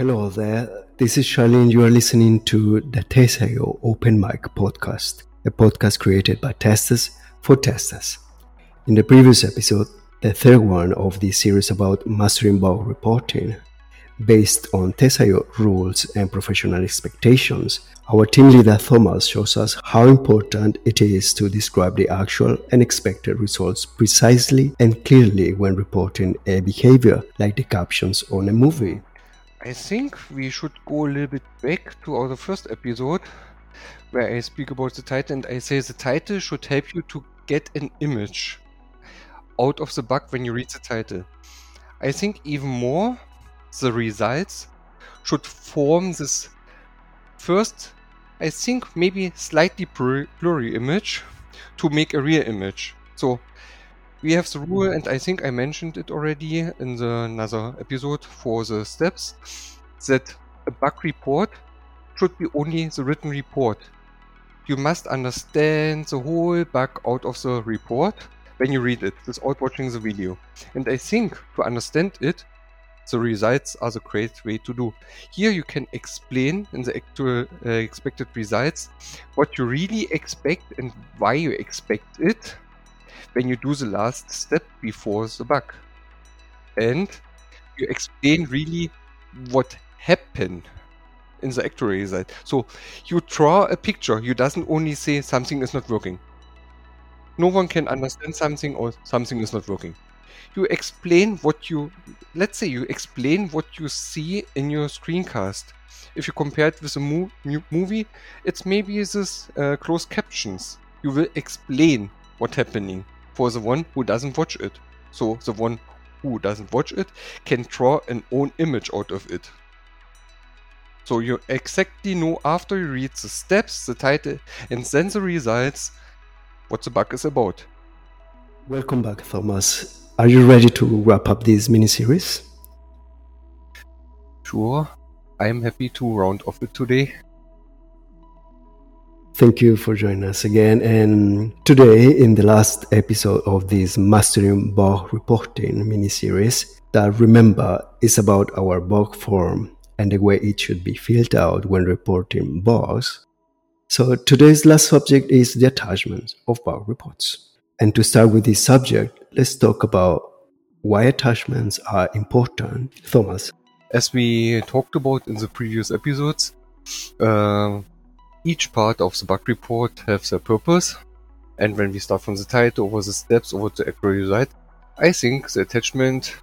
Hello there, this is Charlene. You are listening to the Test IO Open Mic podcast, a podcast created by testers for testers. In the previous episode, the third one of this series about mastering bug reporting, based on Test IO rules and professional expectations, our team leader Thomas shows us how important it is to describe the actual and expected results precisely and clearly when reporting a behavior, like the captions on a movie. I think we should go a little bit back to our first episode where I speak about the title and I say the title should help you to get an image out of the bug when you read the title. I think even more the results should form this first, I think maybe slightly blurry image to make a real image. So we have the rule, and I think I mentioned it already in another episode for the steps, that a bug report should be only the written report. You must understand the whole bug out of the report when you read it without watching the video. And I think to understand it, the results are the great way to do. Here you can explain in the actual expected results what you really expect and why you expect it when you do the last step before the bug, and you explain really what happened in the actual result. So you draw a picture. You doesn't only say something is not working. No one can understand something or something is not working. You explain what you, let's say you explain what you see in your screencast. If you compare it with a movie, it's maybe this closed captions. You will explain what's happening for the one who doesn't watch it. So the one who doesn't watch it can draw an own image out of it. So you exactly know after you read the steps, the title, and then the results, what the bug is about. Welcome back, Thomas. Are you ready to wrap up this mini-series? Sure. I'm happy to round off it today. Thank you for joining us again, and today in the last episode of this Mastering Bug Reporting mini-series that, remember, is about our bug form and the way it should be filled out when reporting bugs. So today's last subject is the attachment of bug reports. And to start with this subject, let's talk about why attachments are important. Thomas. As we talked about in the previous episodes, each part of the bug report has a purpose, and when we start from the title, over the steps, over the actual result, I think the attachment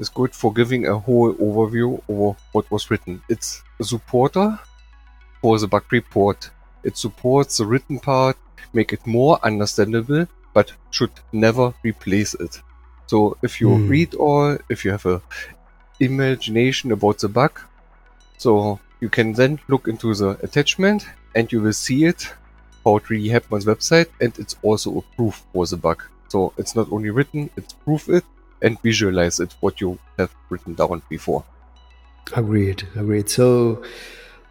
is good for giving a whole overview over what was written. It's a supporter for the bug report. It supports the written part, make it more understandable, but should never replace it. So if you read all, if you have a imagination about the bug, so you can then look into the attachment, and you will see it, how it really happened on the website, and it's also a proof for the bug. So it's not only written, it's proof it, and visualize it, what you have written down before. Agreed. So,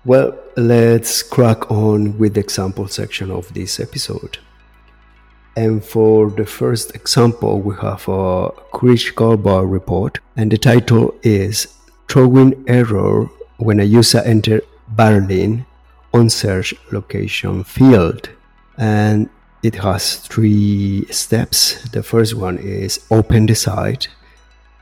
well, let's crack on with the example section of this episode. And for the first example, we have a critical bug report, and the title is Throwing Error When a User Entered Berlin on Search Location Field. And it has three steps. The first one is open the site,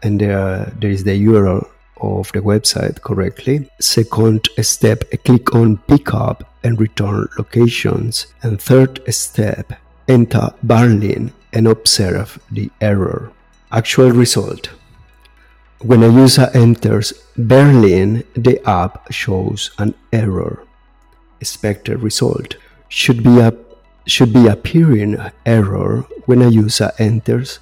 and there is the URL of the website correctly. Second step, click on pick up and return locations. And third step, enter Berlin and observe the error. Actual result. When a user enters Berlin, the app shows an error. Expected result. Should be appearing error when a user enters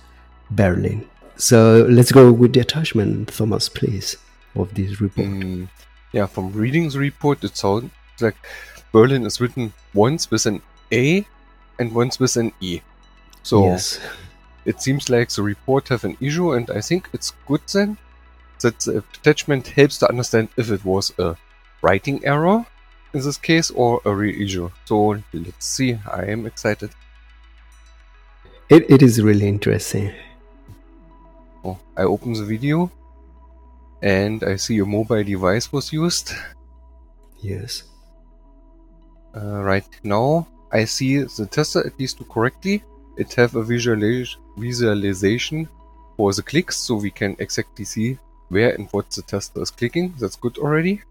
Berlin. So let's go with the attachment, Thomas, please, of this report. Yeah, from reading the report, it sounds like Berlin is written once with an A and once with an E. So yes. It seems like the report have an issue, and I think it's good then that the attachment helps to understand if it was a writing error in this case or a real issue. So let's see. I am excited. It is really interesting. I open the video And I see a mobile device was used. Yes. Right now, I see the tester at least do correctly. It have a visualization for the clicks, so we can exactly see where and what the tester is clicking. That's good already.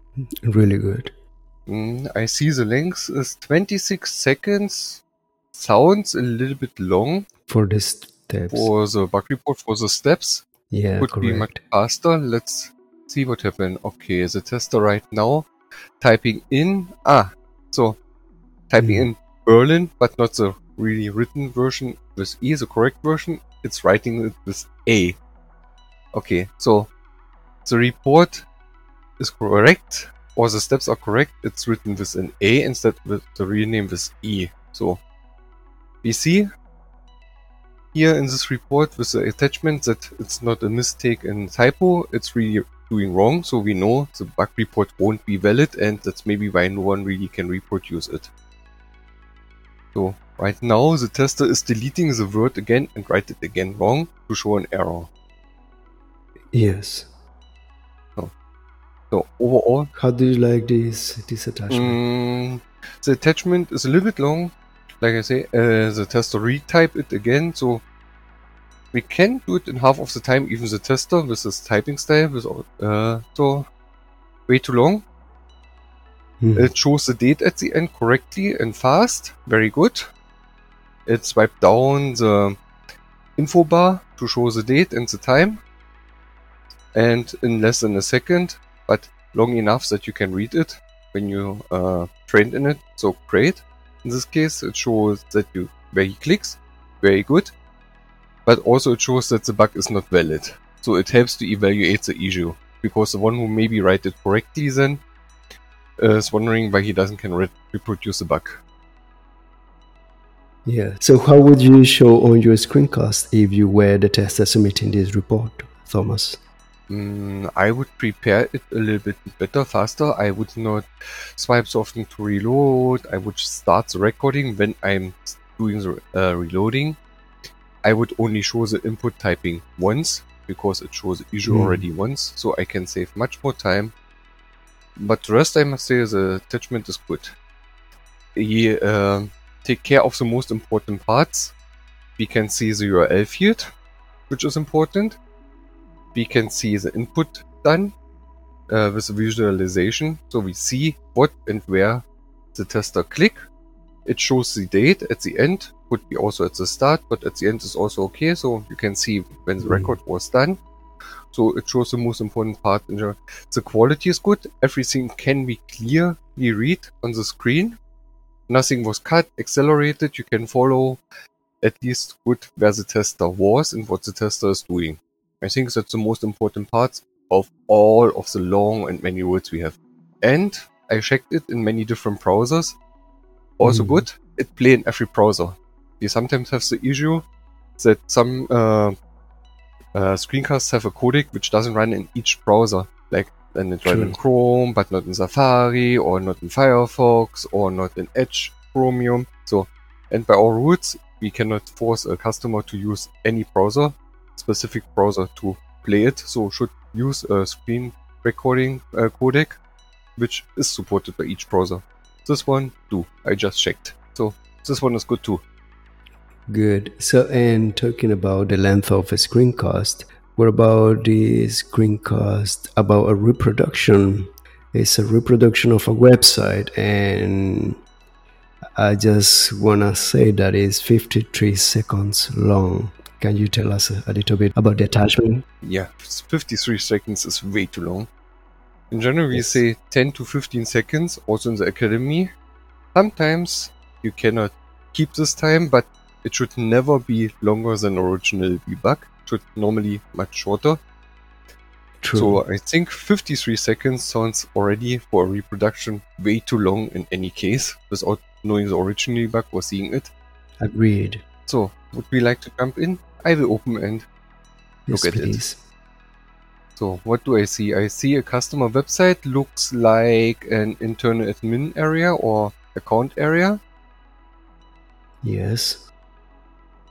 Really good. I see the length is 26 seconds. Sounds a little bit long. For the steps. For the bug report, for the steps. Yeah, could correct. Be much faster. Let's see what happened. Okay, the tester right now typing in. Typing in Berlin, but not the really written version with E, the correct version. It's writing it with A. Okay, so the report is correct, or the steps are correct. It's written with an A instead of the real name with E. So we see here in this report with the attachment that it's not a mistake and typo. It's really doing wrong, so we know the bug report won't be valid, and that's maybe why no one really can reproduce it. So right now the tester is deleting the word again and write it again wrong to show an error. Yes. So overall, how do you like this attachment? The attachment is a little bit long. Like I say, the tester retype it again, so we can do it in half of the time, even the tester with his typing style. So way too long. It shows the date at the end correctly and fast. Very good. It swiped down the info bar to show the date and the time. And in less than a second, but long enough that you can read it when you trained in it. So great. In this case, it shows that where he clicks. Very good. But also it shows that the bug is not valid. So it helps to evaluate the issue, because the one who maybe write it correctly then is wondering why he doesn't can reproduce the bug. Yeah. So how would you show on your screencast if you were the tester submitting this report, Thomas? I would prepare it a little bit better, faster. I would not swipe so often to reload. I would start the recording when I'm doing the reloading. I would only show the input typing once, because it shows the issue already once, so I can save much more time. But the rest, I must say, the attachment is good. You take care of the most important parts. We can see the URL field, which is important. We can see the input done with the visualization, so we see what and where the tester click. It shows the date at the end, could be also at the start, but at the end is also okay, so you can see when the record was done. So it shows the most important part. The quality is good. Everything can be clearly read on the screen. Nothing was cut, accelerated. You can follow at least good where the tester was and what the tester is doing. I think that's the most important part of all of the long and many words we have. And I checked it in many different browsers. Also good. It plays in every browser. You sometimes have the issue that some screencasts have a codec which doesn't run in each browser. Like, then it runs in Chrome, but not in Safari, or not in Firefox, or not in Edge Chromium. So, and by all rules, we cannot force a customer to use any browser, specific browser to play it. So, should use a screen recording codec, which is supported by each browser. This one, too. I just checked. So, this one is good, too. Good. So, and talking about the length of a screencast, what about the screencast about a reproduction? It's a reproduction of a website, and I just want to say that it's 53 seconds long. Can you tell us a little bit about the attachment? Yeah, 53 seconds is way too long. In general, we say 10 to 15 seconds, also in the academy. Sometimes you cannot keep this time, but it should never be longer than original debug. It should normally much shorter. True. So I think 53 seconds sounds already for a reproduction way too long in any case, without knowing the original debug or seeing it. Agreed. So would we like to jump in? I will open and look at it. So what do I see? I see a customer website, looks like an internal admin area or account area. Yes.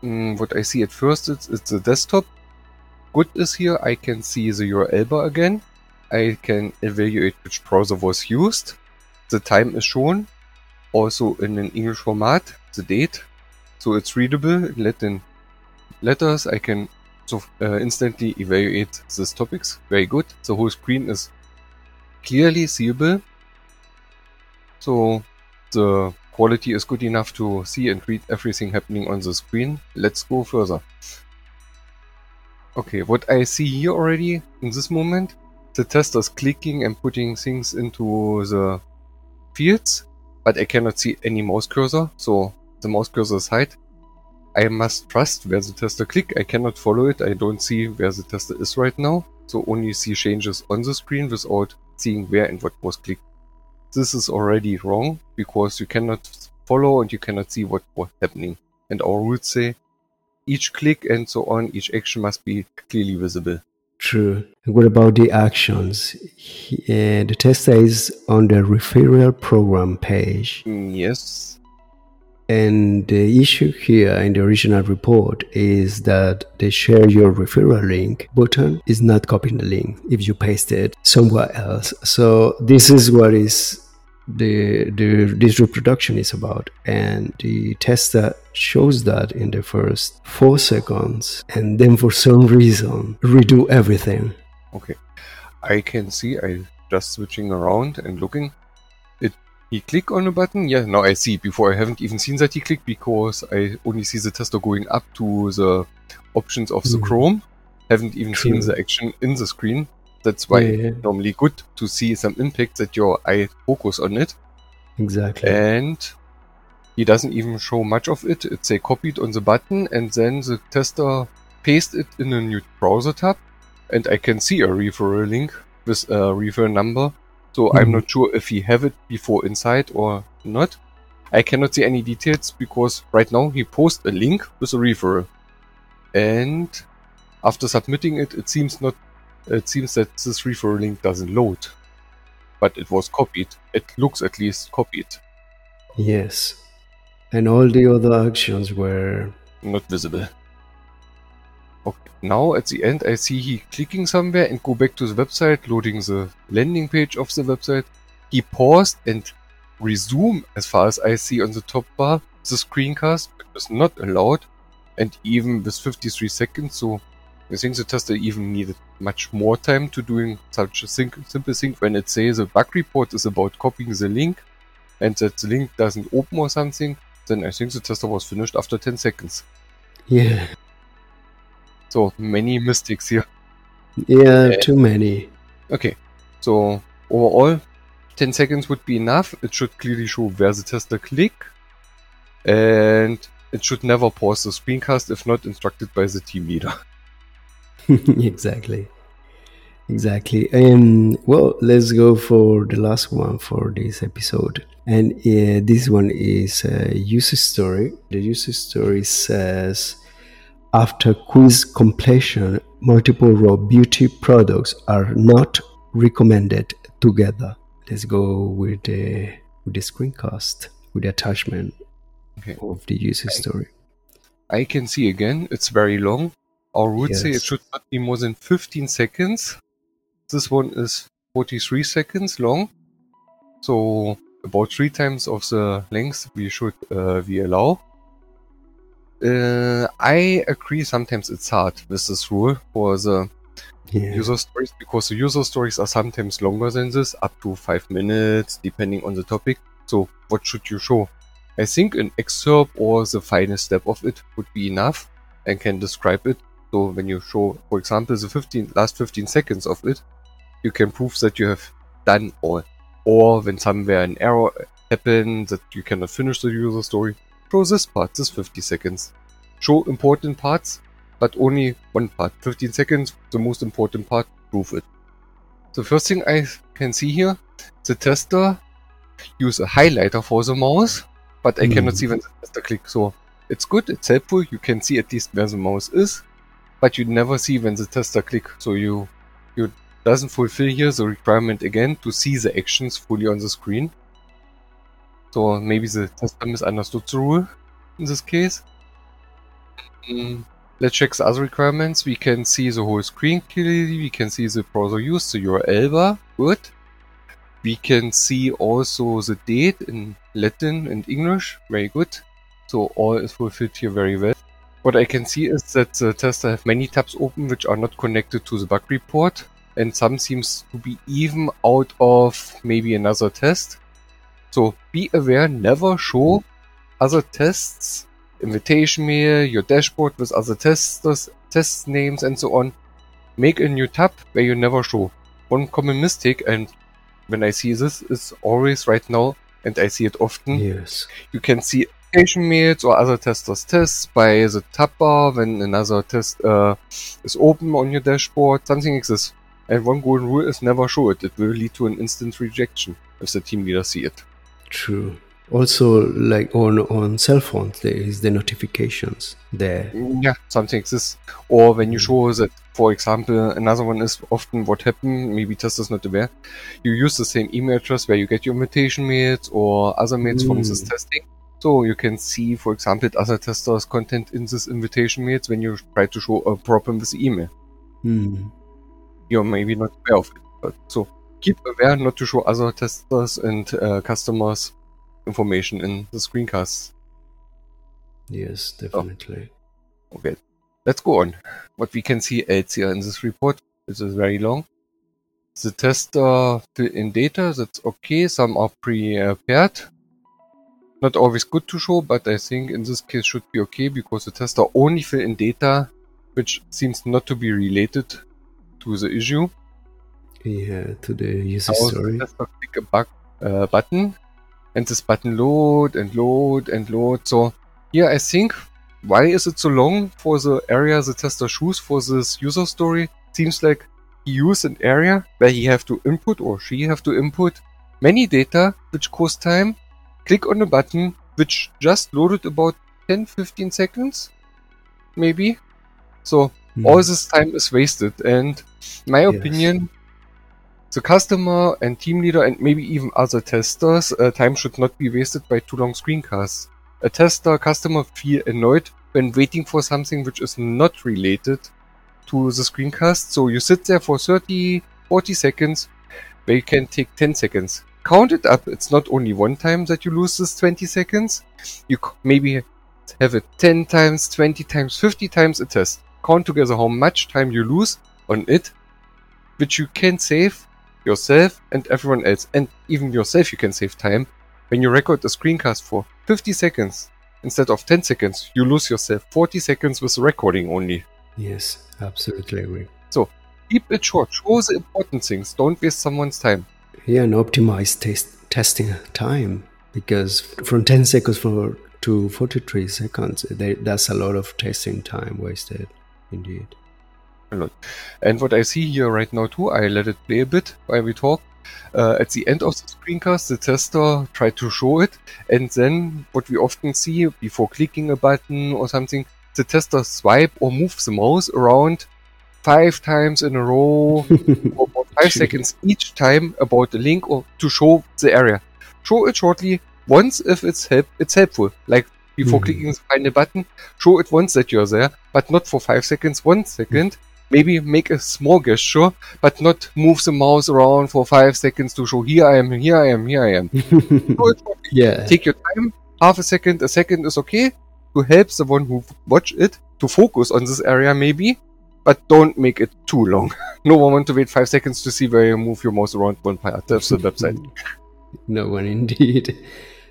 What I see at first, it's a desktop. Good is here. I can see the URL bar again. I can evaluate which browser was used. The time is shown, also in an English format, the date, so it's readable in Latin letters. I can instantly evaluate these topics. Very good. The whole screen is clearly seeable, so the quality is good enough to see and read everything happening on the screen. Let's go further. Okay, what I see here already in this moment, the tester is clicking and putting things into the fields, but I cannot see any mouse cursor, so the mouse cursor is hide. I must trust where the tester click. I cannot follow it. I don't see where the tester is right now. So only see changes on the screen without seeing where and what was clicked. This is already wrong because you cannot follow and you cannot see what was happening. And our rules say each click and so on, each action must be clearly visible. True. What about the actions? The tester is on the referral program page. Yes. And the issue here in the original report is that the share your referral link button is not copying the link if you paste it somewhere else. So this is what is this reproduction is about. And the tester shows that in the first 4 seconds and then for some reason redo everything. Okay. I can see I just switching around and looking. He click on a button, yeah, now I see. Before I haven't even seen that he clicked because I only see the tester going up to the options of the Chrome. Haven't even seen the action in the screen. That's why it's normally good to see some impact that your eye focus on it. Exactly. And he doesn't even show much of it. It's a copied on the button and then the tester pastes it in a new browser tab and I can see a referral link with a referral number. So I'm not sure if he have it before inside or not. I cannot see any details because right now he posts a link with a referral. And after submitting it, it seems that this referral link doesn't load. But it was copied. It looks at least copied. Yes. And all the other actions were not visible. Okay. Now at the end I see he clicking somewhere and go back to the website, loading the landing page of the website. He paused and resumed, as far as I see on the top bar, the screencast, which is not allowed, and even with 53 seconds, so I think the tester even needed much more time to doing such a simple thing when it says the bug report is about copying the link and that the link doesn't open or something, then I think the tester was finished after 10 seconds. Yeah. So many mistakes here. Yeah, too many. Okay, so overall, 10 seconds would be enough. It should clearly show where the tester click. And it should never pause the screencast if not instructed by the team leader. Exactly. And well, let's go for the last one for this episode. And this one is a user story. The user story says, after quiz completion, multiple raw beauty products are not recommended together. Let's go with the screencast, with the attachment of the user story. I can see again, it's very long. Our rules say it should not be more than 15 seconds. This one is 43 seconds long. So about 3 times of the length we allow. I agree, sometimes it's hard with this rule for the user stories, because the user stories are sometimes longer than this, up to 5 minutes, depending on the topic. So what should you show? I think an excerpt or the final step of it would be enough and can describe it. So when you show, for example, the last 15 seconds of it, you can prove that you have done all. Or when somewhere an error happened that you cannot finish the user story, show this part, this 50 seconds. Show important parts, but only one part. 15 seconds, the most important part, prove it. The first thing I can see here, the tester use a highlighter for the mouse, but I cannot see when the tester clicks. So it's good, it's helpful, you can see at least where the mouse is, but you never see when the tester clicks. So you doesn't fulfill here the requirement again to see the actions fully on the screen. So maybe the tester misunderstood the rule in this case. Let's check the other requirements. We can see the whole screen clearly. We can see the browser used, the URL bar. Good. We can see also the date in Latin and English. Very good. So all is fulfilled here very well. What I can see is that the tester have many tabs open which are not connected to the bug report, and some seems to be even out of maybe another test. So be aware, never show other tests, invitation mail, your dashboard with other testers, test names and so on. Make a new tab where you never show. One common mistake, and when I see this, is always right now, and I see it often. Yes. You can see mails or other testers' tests by the tab bar when another test is open on your dashboard, something like this. And one golden rule is never show it. It will lead to an instant rejection if the team leader see it. True. Also, like on cell phones, there is the notifications there. Yeah, something like this. Or when you show that, for example, another one is often what happened, maybe testers not aware, you use the same email address where you get your invitation mails or other mails from this testing. So you can see, for example, other testers' content in this invitation mails when you try to show a problem with the email. You're maybe not aware of it. But so keep aware not to show other testers and customers information in the screencasts. Yes, definitely. So, okay, let's go on. What we can see else here in this report, this is very long. The tester fill in data, that's okay. Some are prepared. Not always good to show, but I think in this case should be okay because the tester only fill in data which seems not to be related to the issue. Yeah, to the user story. The tester click a button, and this button load. So here I think, why is it so long for the area the tester choose for this user story? Seems like he used an area where he have to input or she have to input many data which cost time. Click on a button which just loaded about 10-15 seconds, maybe. So all this time is wasted. And in my opinion, the customer and team leader and maybe even other testers, time should not be wasted by too long screencasts. A tester, customer feel annoyed when waiting for something which is not related to the screencast. So you sit there for 30-40 seconds, where you can take 10 seconds. Count it up. It's not only one time that you lose this 20 seconds. You maybe have it 10 times, 20 times, 50 times a test. Count together how much time you lose on it, which you can save yourself and everyone else. And even yourself you can save time. When you record a screencast for 50 seconds instead of 10 seconds, you lose yourself 40 seconds with recording only. Yes, absolutely agree. So keep it short. Show the important things. Don't waste someone's time. Yeah, and optimize testing time, because from 10 seconds to 43 seconds, that's a lot of testing time wasted, indeed. A lot. And what I see here right now too, I let it play a bit while we talk. At the end of the screencast, the tester tried to show it, and then what we often see before clicking a button or something, the tester swipe or move the mouse around 5 times in a row, or about 5 seconds each time about the link or to show the area. Show it shortly once if it's helpful. Like before clicking the final button, show it once that you're there, but not for 5 seconds, 1 second. Maybe make a small gesture, but not move the mouse around for 5 seconds to show here I am. Show it shortly. Yeah. Take your time, half a second is okay, to help the one who watch it to focus on this area maybe. But don't make it too long. No one wants to wait 5 seconds to see where you move your mouse around one part of the website. No one indeed.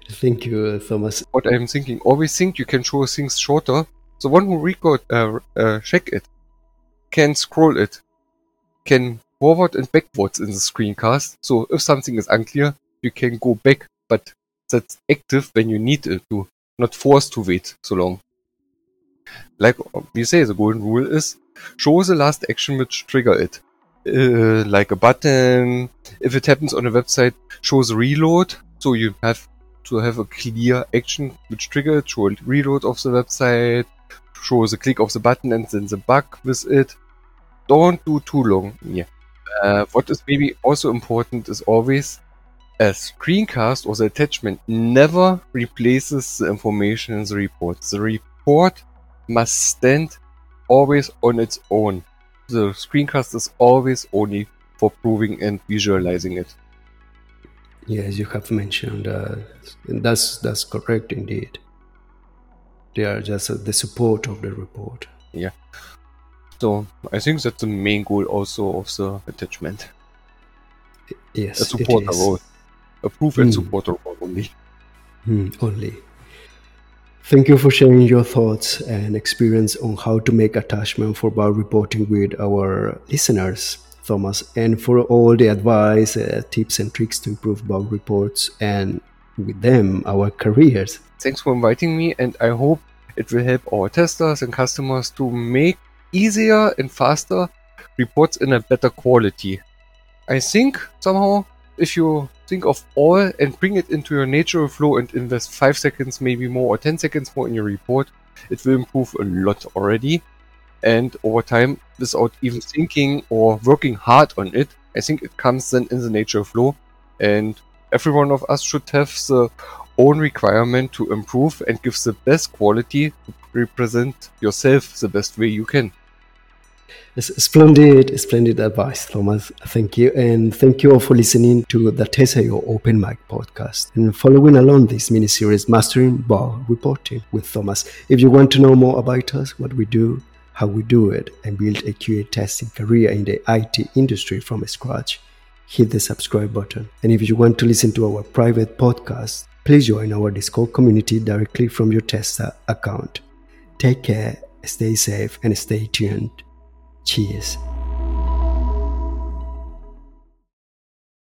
Thank you, Thomas. What I'm thinking, always think you can show things shorter. The one who record, check it, can scroll it, can forward and backwards in the screencast. So if something is unclear, you can go back. But that's active when you need it to, not forced to wait so long. Like we say, the golden rule is show the last action which trigger it. Like a button. If it happens on a website, show the reload. So you have to have a clear action which trigger it. Show a reload of the website. Show the click of the button and then the bug with it. Don't do too long. Yeah. What is maybe also important is always a screencast or the attachment never replaces the information in the report. The report must stand always on its own. The screencast is always only for proving and visualizing it. Yes, you have mentioned that's correct indeed. They are just the support of the report. Yeah. So I think that's the main goal also of the attachment. Yes, a supporter role. A proof and supporter role only. Only. Thank you for sharing your thoughts and experience on how to make attachment for bug reporting with our listeners, Thomas, and for all the advice, tips and tricks to improve bug reports and with them our careers. Thanks for inviting me, and I hope it will help our testers and customers to make easier and faster reports in a better quality. I think somehow if you think of all and bring it into your natural flow and invest 5 seconds maybe more or 10 seconds more in your report, it will improve a lot already. And over time, without even thinking or working hard on it, I think it comes then in the natural flow. And every one of us should have the own requirement to improve and give the best quality to represent yourself the best way you can. Splendid advice, Thomas. Thank you. And thank you all for listening to the Test IO Open Mic podcast and following along this mini-series Mastering Bug Reporting with Thomas. If you want to know more about us, what we do, how we do it, and build a QA testing career in the IT industry from scratch, hit the subscribe button. And if you want to listen to our private podcast, please join our Discord community directly from your tester account. Take care, stay safe, and stay tuned. Cheers.